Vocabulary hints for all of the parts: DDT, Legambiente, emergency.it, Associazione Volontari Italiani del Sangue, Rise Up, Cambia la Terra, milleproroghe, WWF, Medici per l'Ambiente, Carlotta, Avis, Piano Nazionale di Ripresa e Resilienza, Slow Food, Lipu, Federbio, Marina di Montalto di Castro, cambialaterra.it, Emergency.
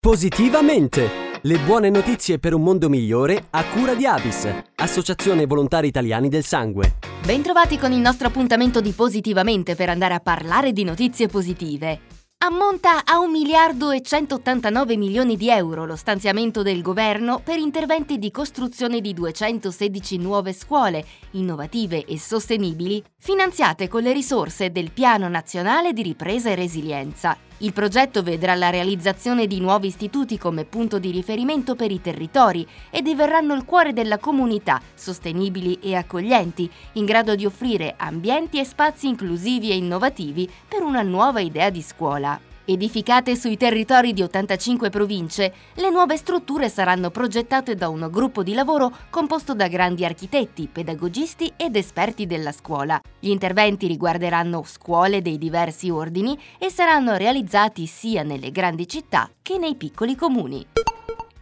Positivamente! Le buone notizie per un mondo migliore a cura di Avis, Associazione Volontari Italiani del Sangue. Bentrovati con il nostro appuntamento di Positivamente per andare a parlare di notizie positive. Ammonta a 1.189 milioni di euro lo stanziamento del governo per interventi di costruzione di 216 nuove scuole innovative e sostenibili finanziate con le risorse del Piano Nazionale di Ripresa e Resilienza. Il progetto vedrà la realizzazione di nuovi istituti come punto di riferimento per i territori e diverranno il cuore della comunità, sostenibili e accoglienti, in grado di offrire ambienti e spazi inclusivi e innovativi per una nuova idea di scuola. Edificate sui territori di 85 province, le nuove strutture saranno progettate da un gruppo di lavoro composto da grandi architetti, pedagogisti ed esperti della scuola. Gli interventi riguarderanno scuole dei diversi ordini e saranno realizzati sia nelle grandi città che nei piccoli comuni.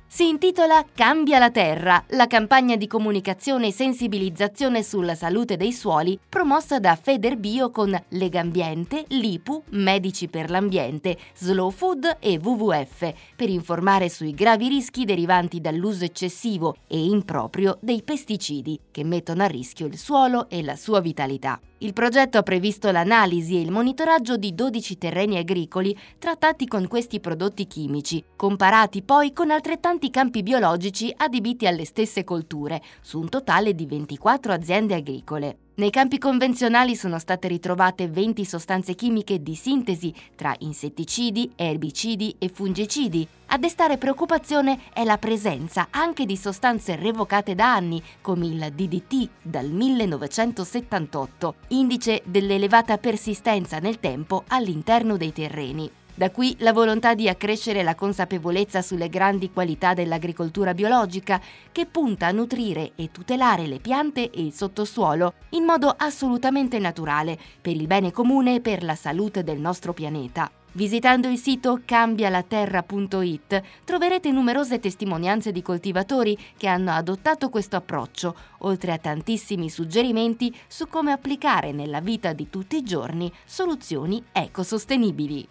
Si intitola Cambia la Terra, la campagna di comunicazione e sensibilizzazione sulla salute dei suoli promossa da Federbio con Legambiente, Lipu, Medici per l'Ambiente, Slow Food e WWF per informare sui gravi rischi derivanti dall'uso eccessivo e improprio dei pesticidi che mettono a rischio il suolo e la sua vitalità. Il progetto ha previsto l'analisi e il monitoraggio di 12 terreni agricoli trattati con questi prodotti chimici, comparati poi con altrettanti campi biologici adibiti alle stesse colture, su un totale di 24 aziende agricole. Nei campi convenzionali sono state ritrovate 20 sostanze chimiche di sintesi tra insetticidi, erbicidi e fungicidi. A destare preoccupazione è la presenza anche di sostanze revocate da anni, come il DDT dal 1978, indice dell'elevata persistenza nel tempo all'interno dei terreni. Da qui la volontà di accrescere la consapevolezza sulle grandi qualità dell'agricoltura biologica, che punta a nutrire e tutelare le piante e il sottosuolo in modo assolutamente naturale, per il bene comune e per la salute del nostro pianeta. Visitando il sito cambialaterra.it troverete numerose testimonianze di coltivatori che hanno adottato questo approccio, oltre a tantissimi suggerimenti su come applicare nella vita di tutti i giorni soluzioni ecosostenibili.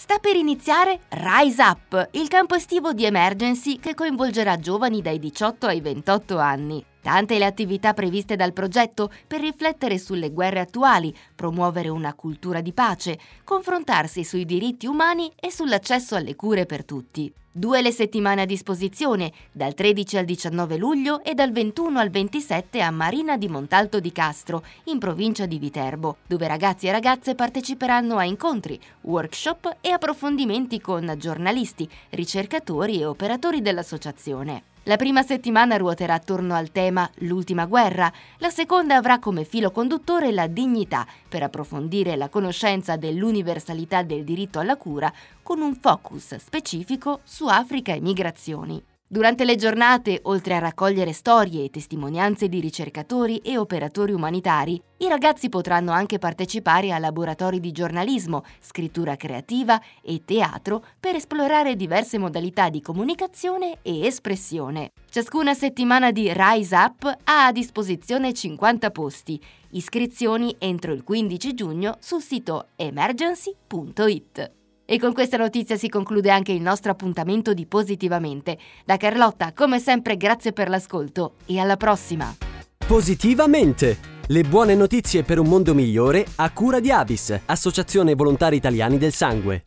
Sta per iniziare Rise Up, il campo estivo di Emergency che coinvolgerà giovani dai 18 ai 28 anni. Tante le attività previste dal progetto per riflettere sulle guerre attuali, promuovere una cultura di pace, confrontarsi sui diritti umani e sull'accesso alle cure per tutti. 2 le settimane a disposizione, dal 13 al 19 luglio e dal 21 al 27 a Marina di Montalto di Castro, in provincia di Viterbo, dove ragazzi e ragazze parteciperanno a incontri, workshop e approfondimenti con giornalisti, ricercatori e operatori dell'associazione. La prima settimana ruoterà attorno al tema L'ultima guerra, la seconda avrà come filo conduttore la dignità, per approfondire la conoscenza dell'universalità del diritto alla cura con un focus specifico su Africa e migrazioni. Durante le giornate, oltre a raccogliere storie e testimonianze di ricercatori e operatori umanitari, i ragazzi potranno anche partecipare a laboratori di giornalismo, scrittura creativa e teatro per esplorare diverse modalità di comunicazione e espressione. Ciascuna settimana di Rise Up ha a disposizione 50 posti. Iscrizioni entro il 15 giugno sul sito emergency.it. E con questa notizia si conclude anche il nostro appuntamento di Positivamente. Da Carlotta, come sempre, grazie per l'ascolto e alla prossima! Positivamente! Le buone notizie per un mondo migliore a cura di Avis, Associazione Volontari Italiani del Sangue.